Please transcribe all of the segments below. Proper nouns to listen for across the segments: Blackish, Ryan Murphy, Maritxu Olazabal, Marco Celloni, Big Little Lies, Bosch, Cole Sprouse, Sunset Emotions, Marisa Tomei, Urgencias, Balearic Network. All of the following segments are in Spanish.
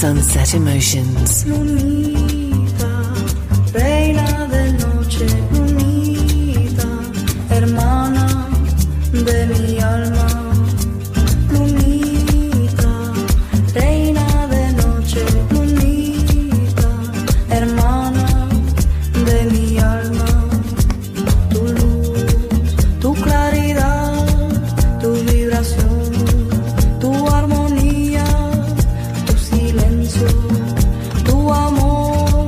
Sunset Emotions. Tu amor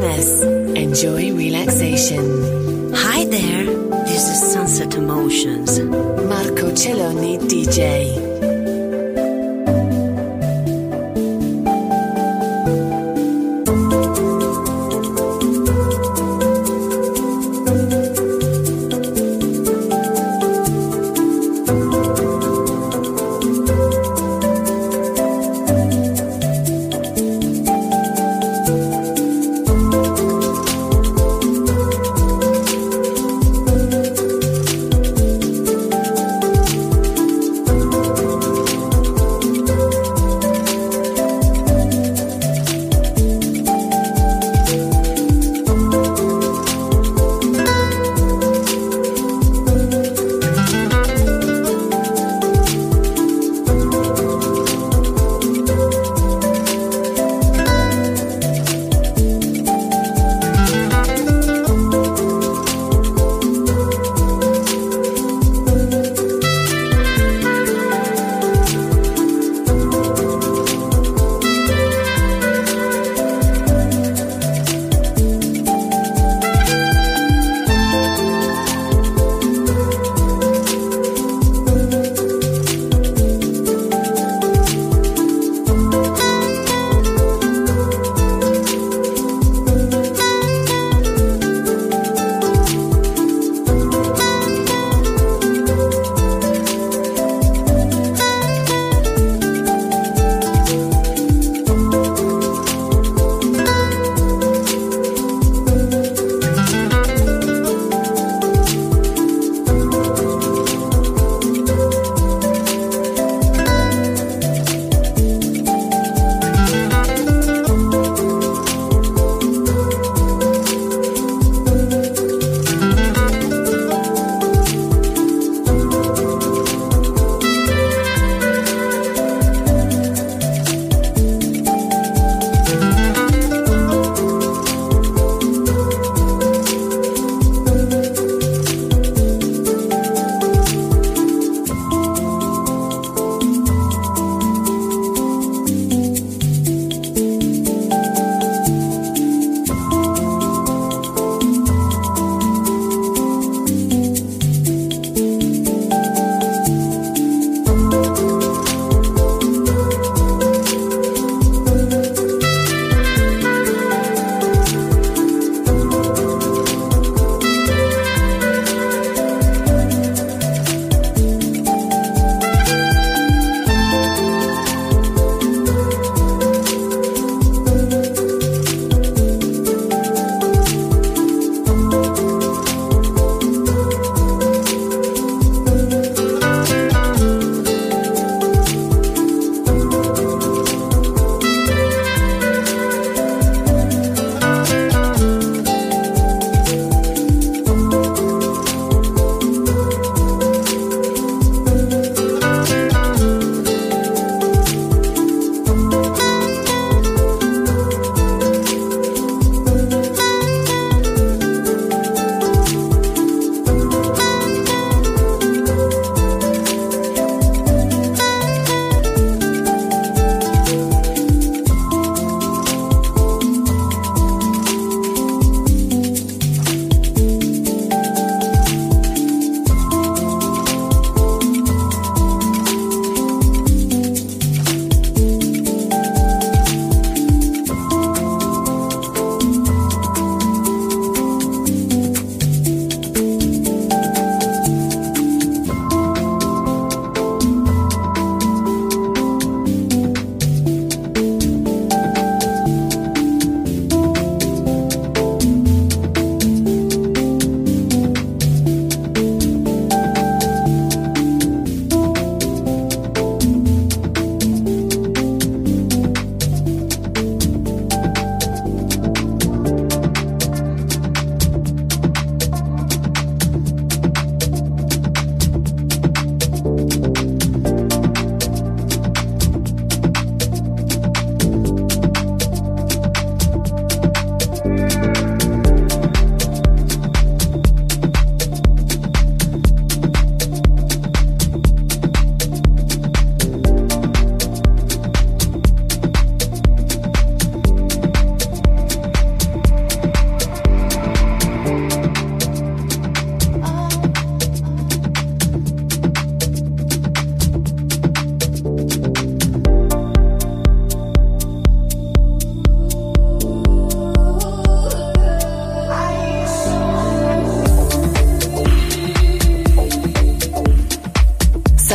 happiness. Enjoy relaxation. Hi there, this is Sunset Emotions. Marco Celloni DJ.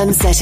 Sunset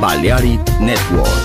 Balearic Network.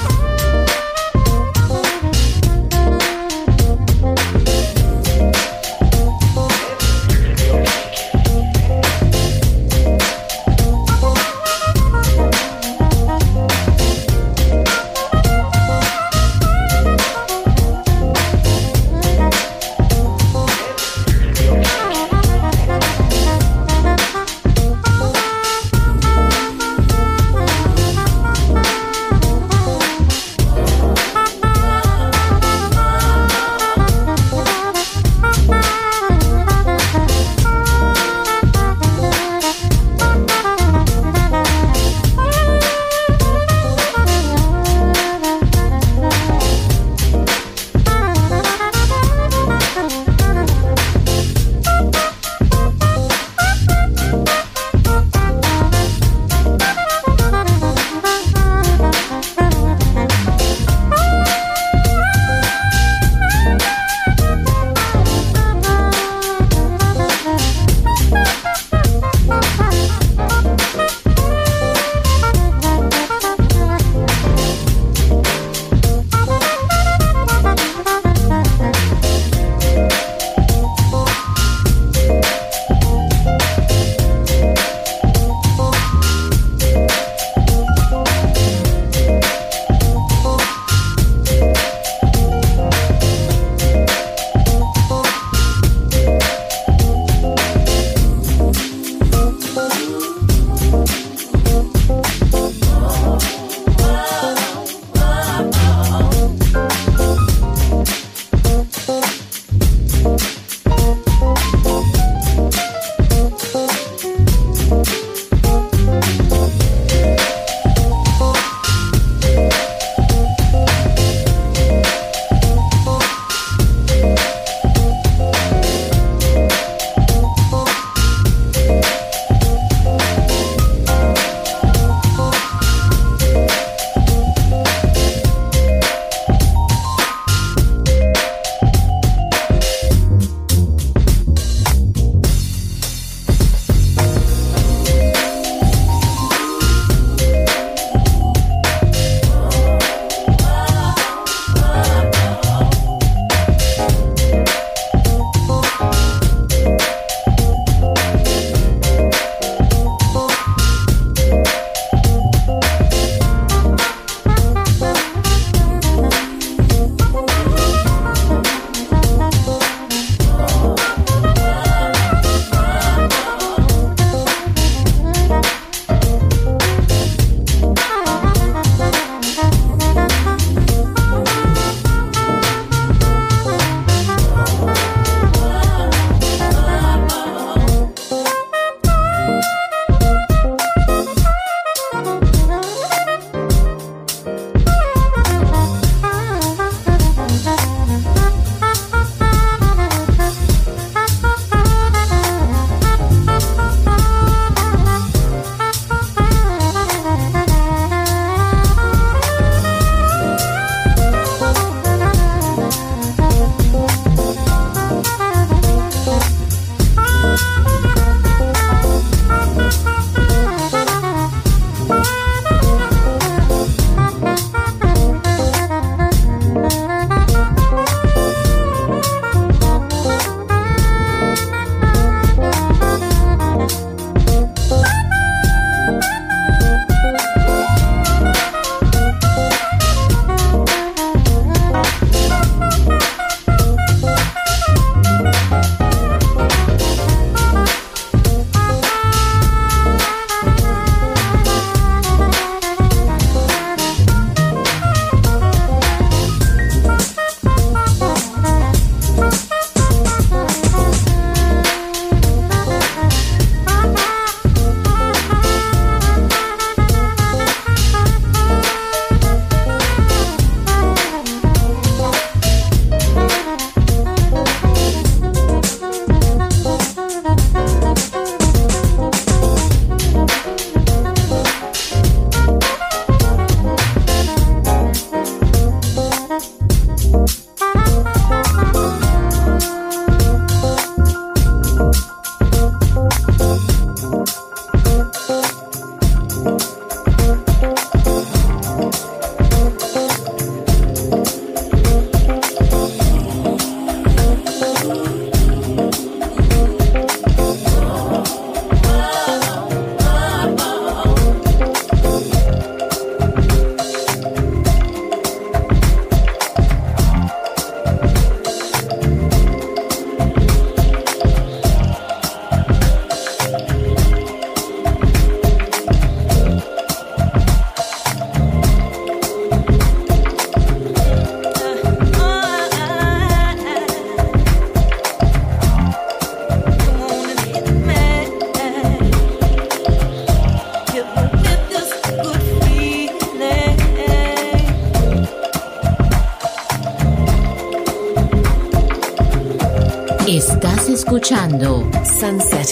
escuchando Sunset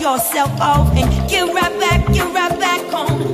Yourself off and get right back home.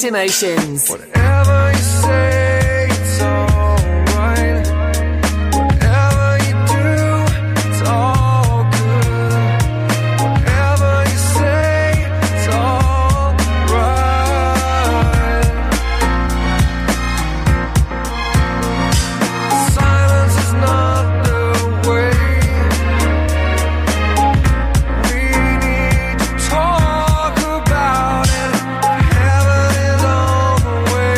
Emotions. Whatever you say, it's all right. Whatever you do, it's all good. Whatever you say, it's all right. Silence is not the way. We need to talk about it. Way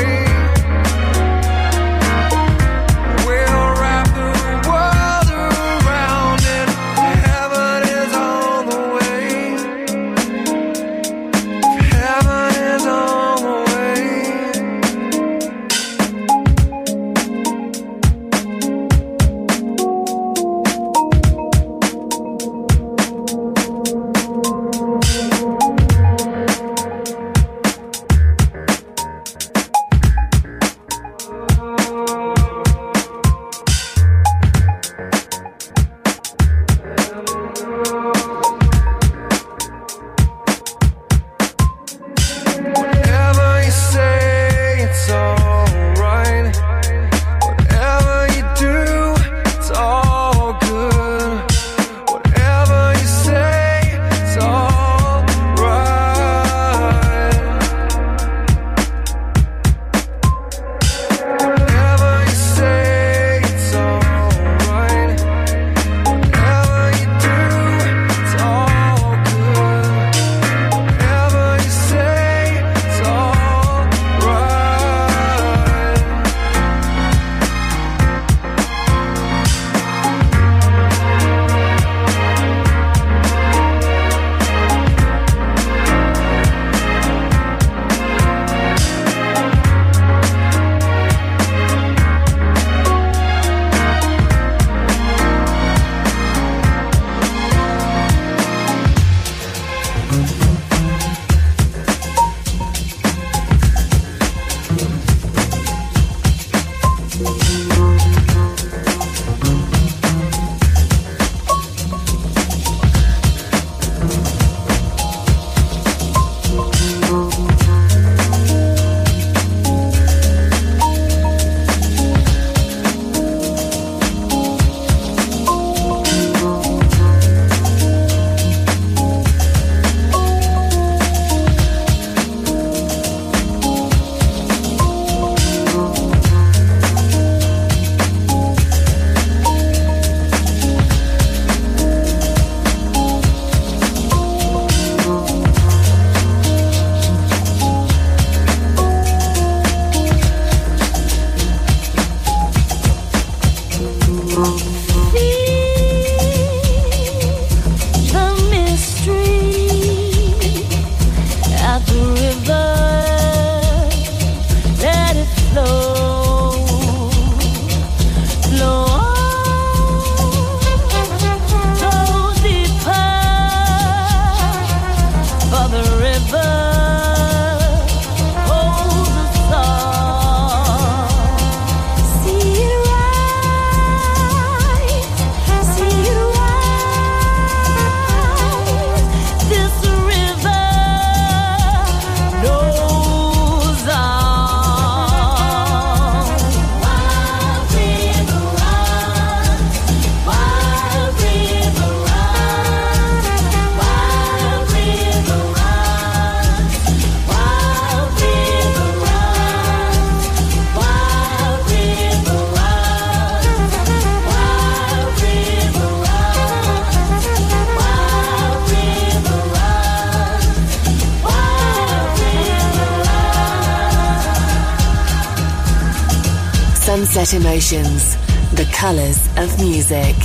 Sunset Emotions, the colors of music.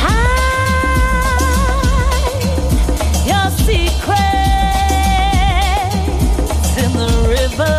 Hide your secrets in the river.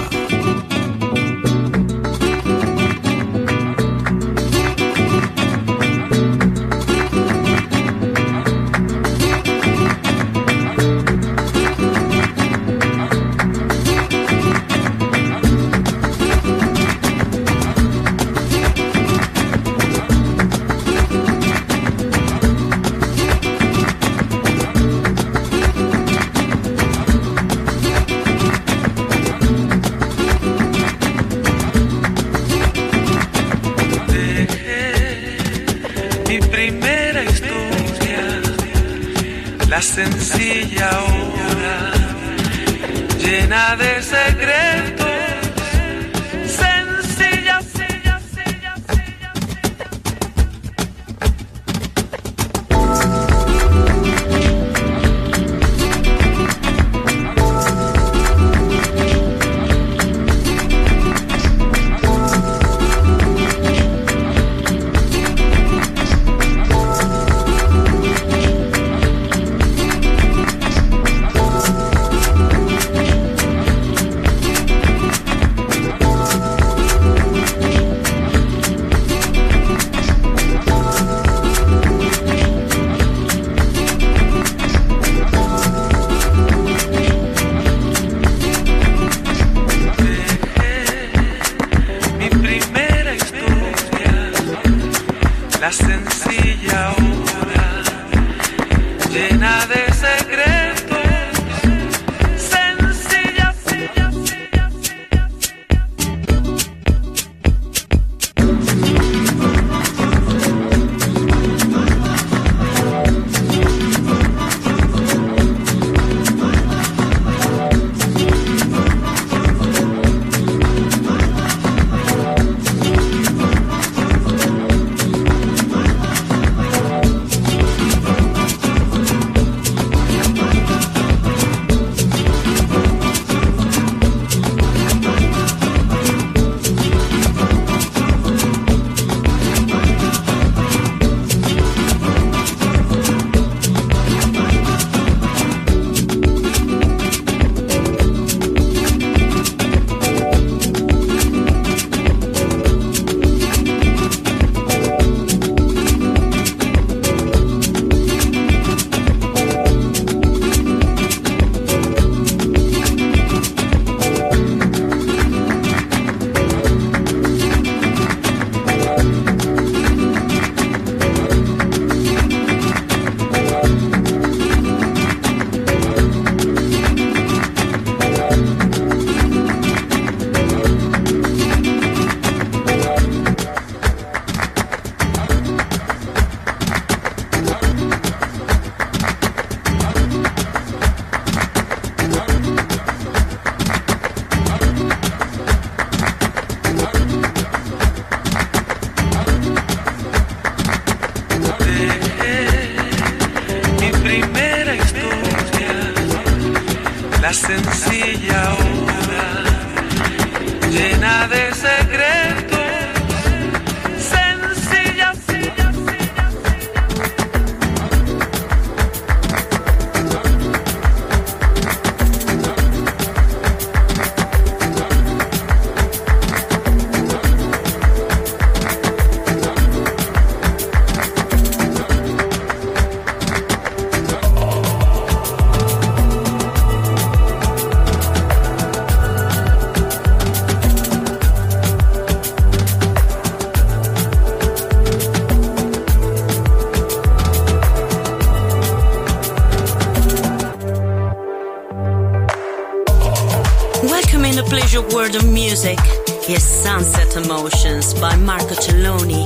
Yes, Sunset Emotions by Marco Celloni.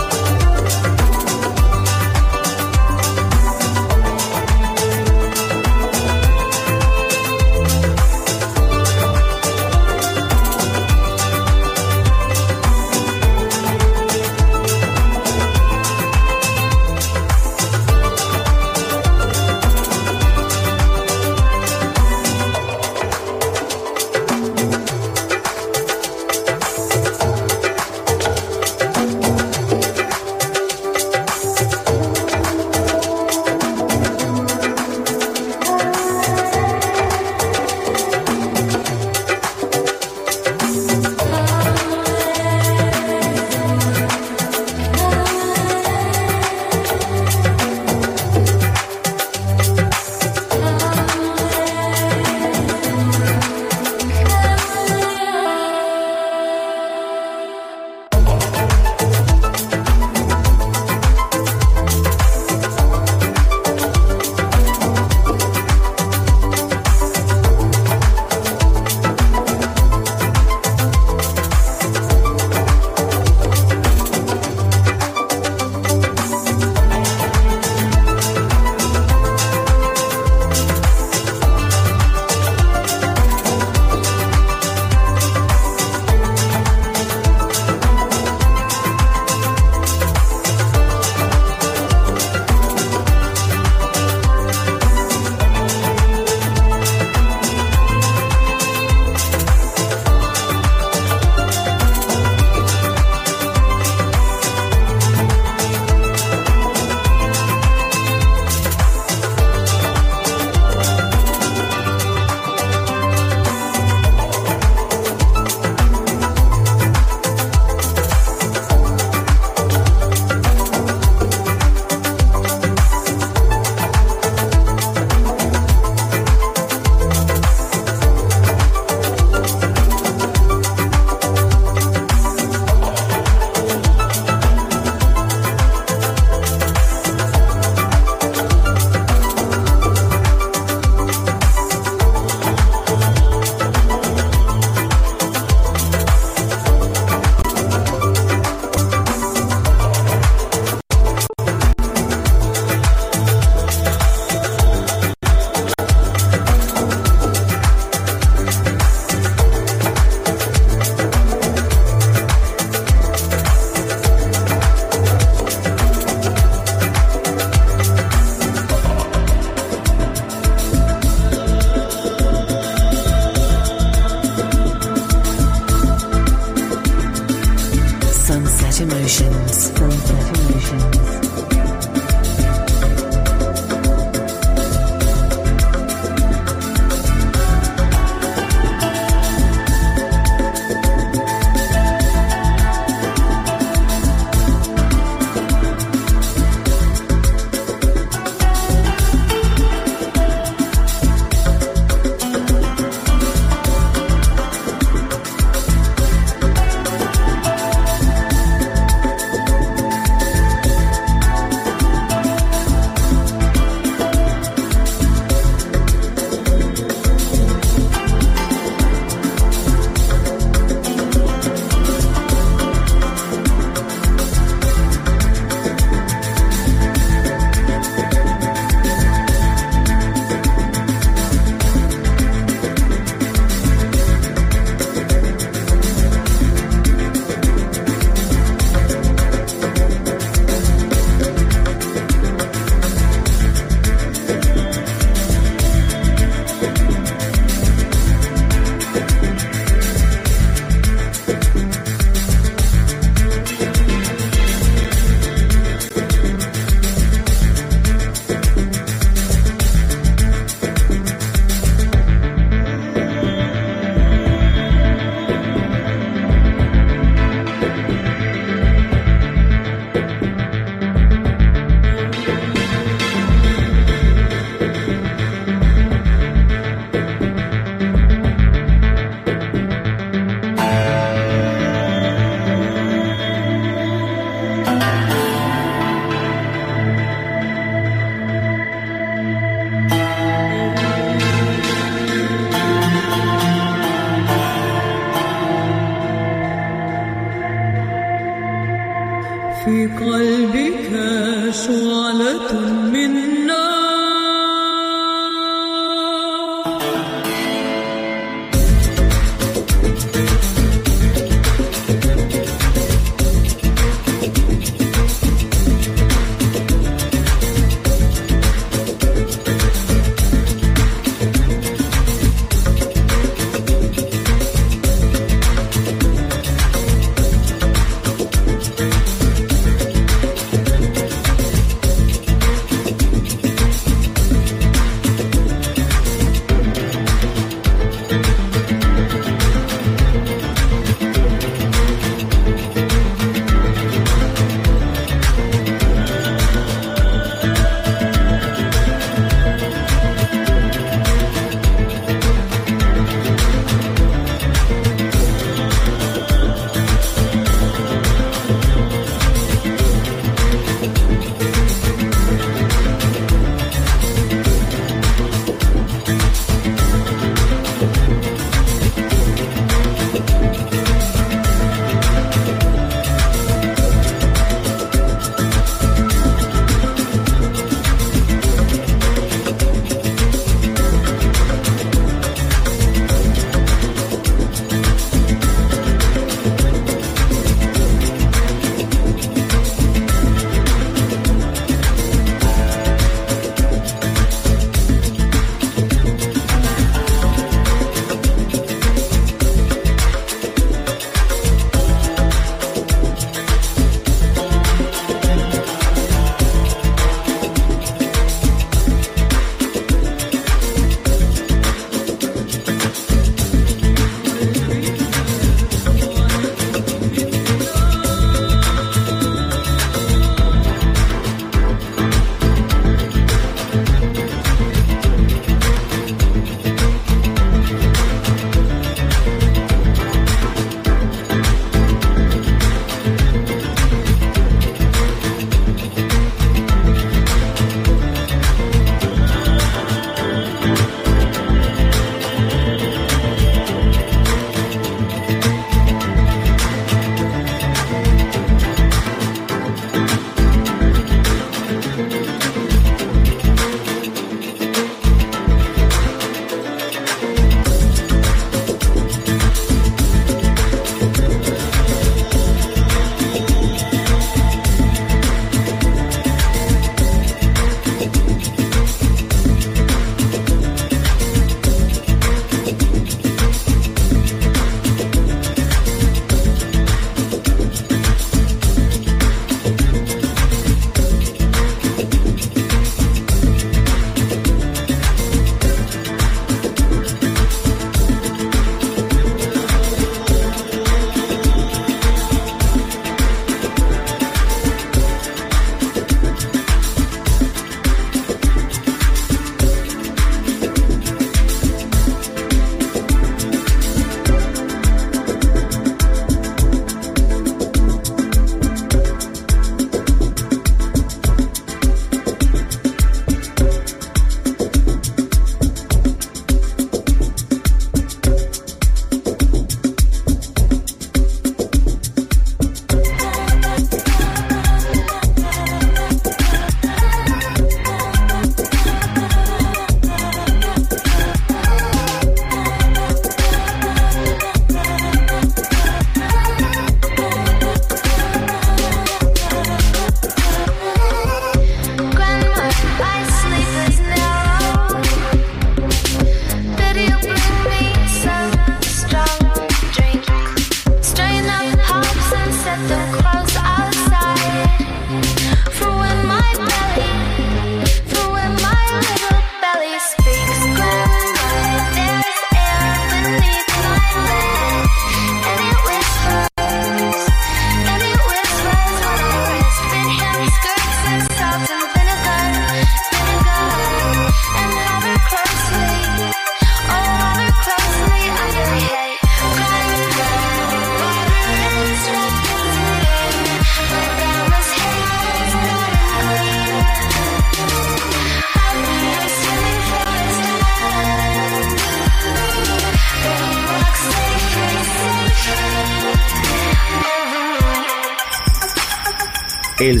El